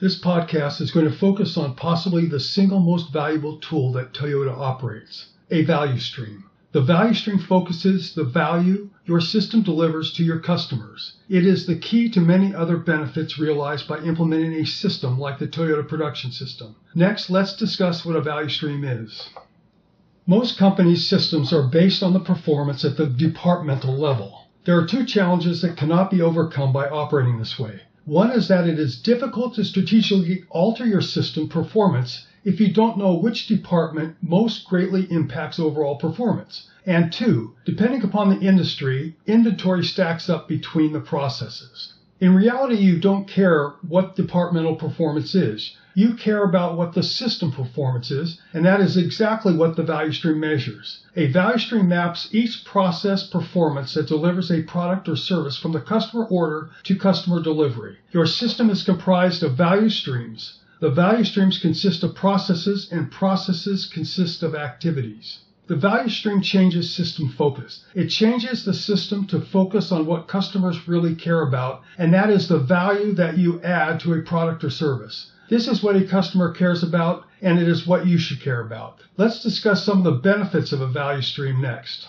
This podcast is going to focus on possibly the single most valuable tool that Toyota operates, a value stream. The value stream focuses the value your system delivers to your customers. It is the key to many other benefits realized by implementing a system like the Toyota Production System. Next, let's discuss what a value stream is. Most companies' systems are based on the performance at the departmental level. There are two challenges that cannot be overcome by operating this way. One is that it is difficult to strategically alter your system performance if you don't know which department most greatly impacts overall performance. And two, depending upon the industry, inventory stacks up between the processes. In reality, you don't care what departmental performance is. You care about what the system performance is, and that is exactly what the value stream measures. A value stream maps each process performance that delivers a product or service from the customer order to customer delivery. Your system is comprised of value streams. The value streams consist of processes, and processes consist of activities. The value stream changes system focus. It changes the system to focus on what customers really care about, and that is the value that you add to a product or service. This is what a customer cares about, and it is what you should care about. Let's discuss some of the benefits of a value stream next.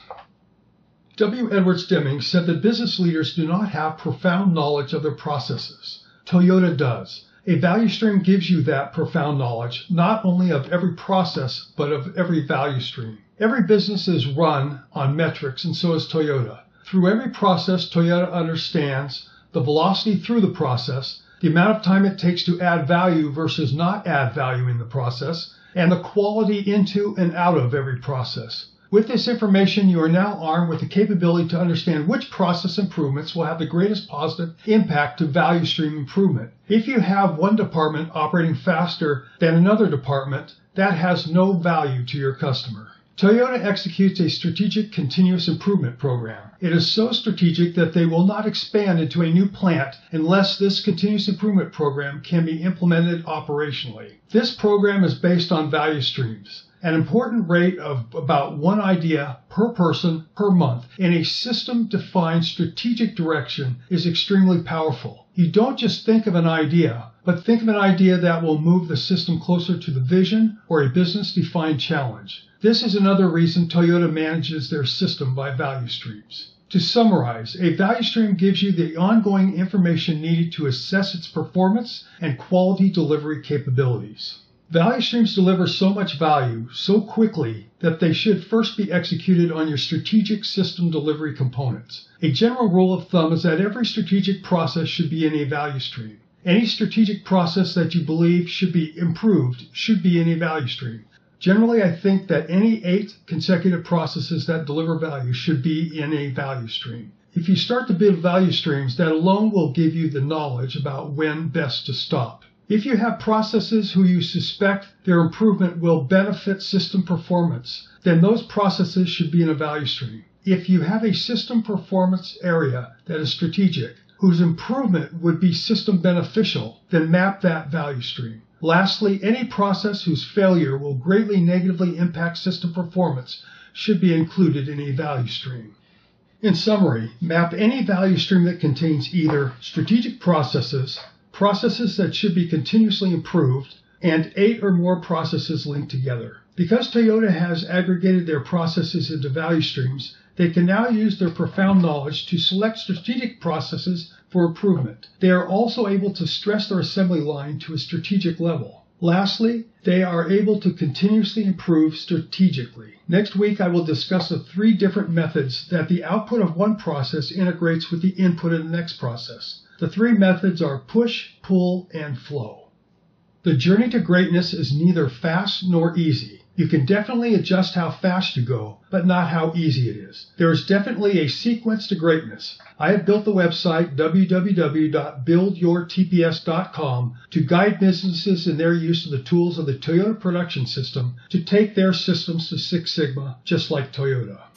W. Edwards Deming said that business leaders do not have profound knowledge of their processes. Toyota does. A value stream gives you that profound knowledge, not only of every process, but of every value stream. Every business is run on metrics, and so is Toyota. Through every process, Toyota understands the velocity through the process, the amount of time it takes to add value versus not add value in the process, and the quality into and out of every process. With this information, you are now armed with the capability to understand which process improvements will have the greatest positive impact to value stream improvement. If you have one department operating faster than another department, that has no value to your customer. Toyota executes a strategic continuous improvement program. It is so strategic that they will not expand into a new plant unless this continuous improvement program can be implemented operationally. This program is based on value streams, an important rate of about one idea per person per month in a system-defined strategic direction is extremely powerful. You don't just think of an idea, but think of an idea that will move the system closer to the vision or a business-defined challenge. This is another reason Toyota manages their system by value streams. To summarize, a value stream gives you the ongoing information needed to assess its performance and quality delivery capabilities. Value streams deliver so much value so quickly that they should first be executed on your strategic system delivery components. A general rule of thumb is that every strategic process should be in a value stream. Any strategic process that you believe should be improved should be in a value stream. Generally, I think that any 8 consecutive processes that deliver value should be in a value stream. If you start to build value streams, that alone will give you the knowledge about when best to stop. If you have processes who you suspect their improvement will benefit system performance, then those processes should be in a value stream. If you have a system performance area that is strategic, whose improvement would be system beneficial, then map that value stream. Lastly, any process whose failure will greatly negatively impact system performance should be included in a value stream. In summary, map any value stream that contains either strategic processes, processes that should be continuously improved, and 8 or more processes linked together. Because Toyota has aggregated their processes into value streams, they can now use their profound knowledge to select strategic processes for improvement. They are also able to stress their assembly line to a strategic level. Lastly, they are able to continuously improve strategically. Next week, I will discuss the 3 different methods that the output of one process integrates with the input of the next process. The 3 methods are push, pull, and flow. The journey to greatness is neither fast nor easy. You can definitely adjust how fast you go, but not how easy it is. There is definitely a sequence to greatness. I have built the website www.buildyourtps.com to guide businesses in their use of the tools of the Toyota Production System to take their systems to Six Sigma, just like Toyota.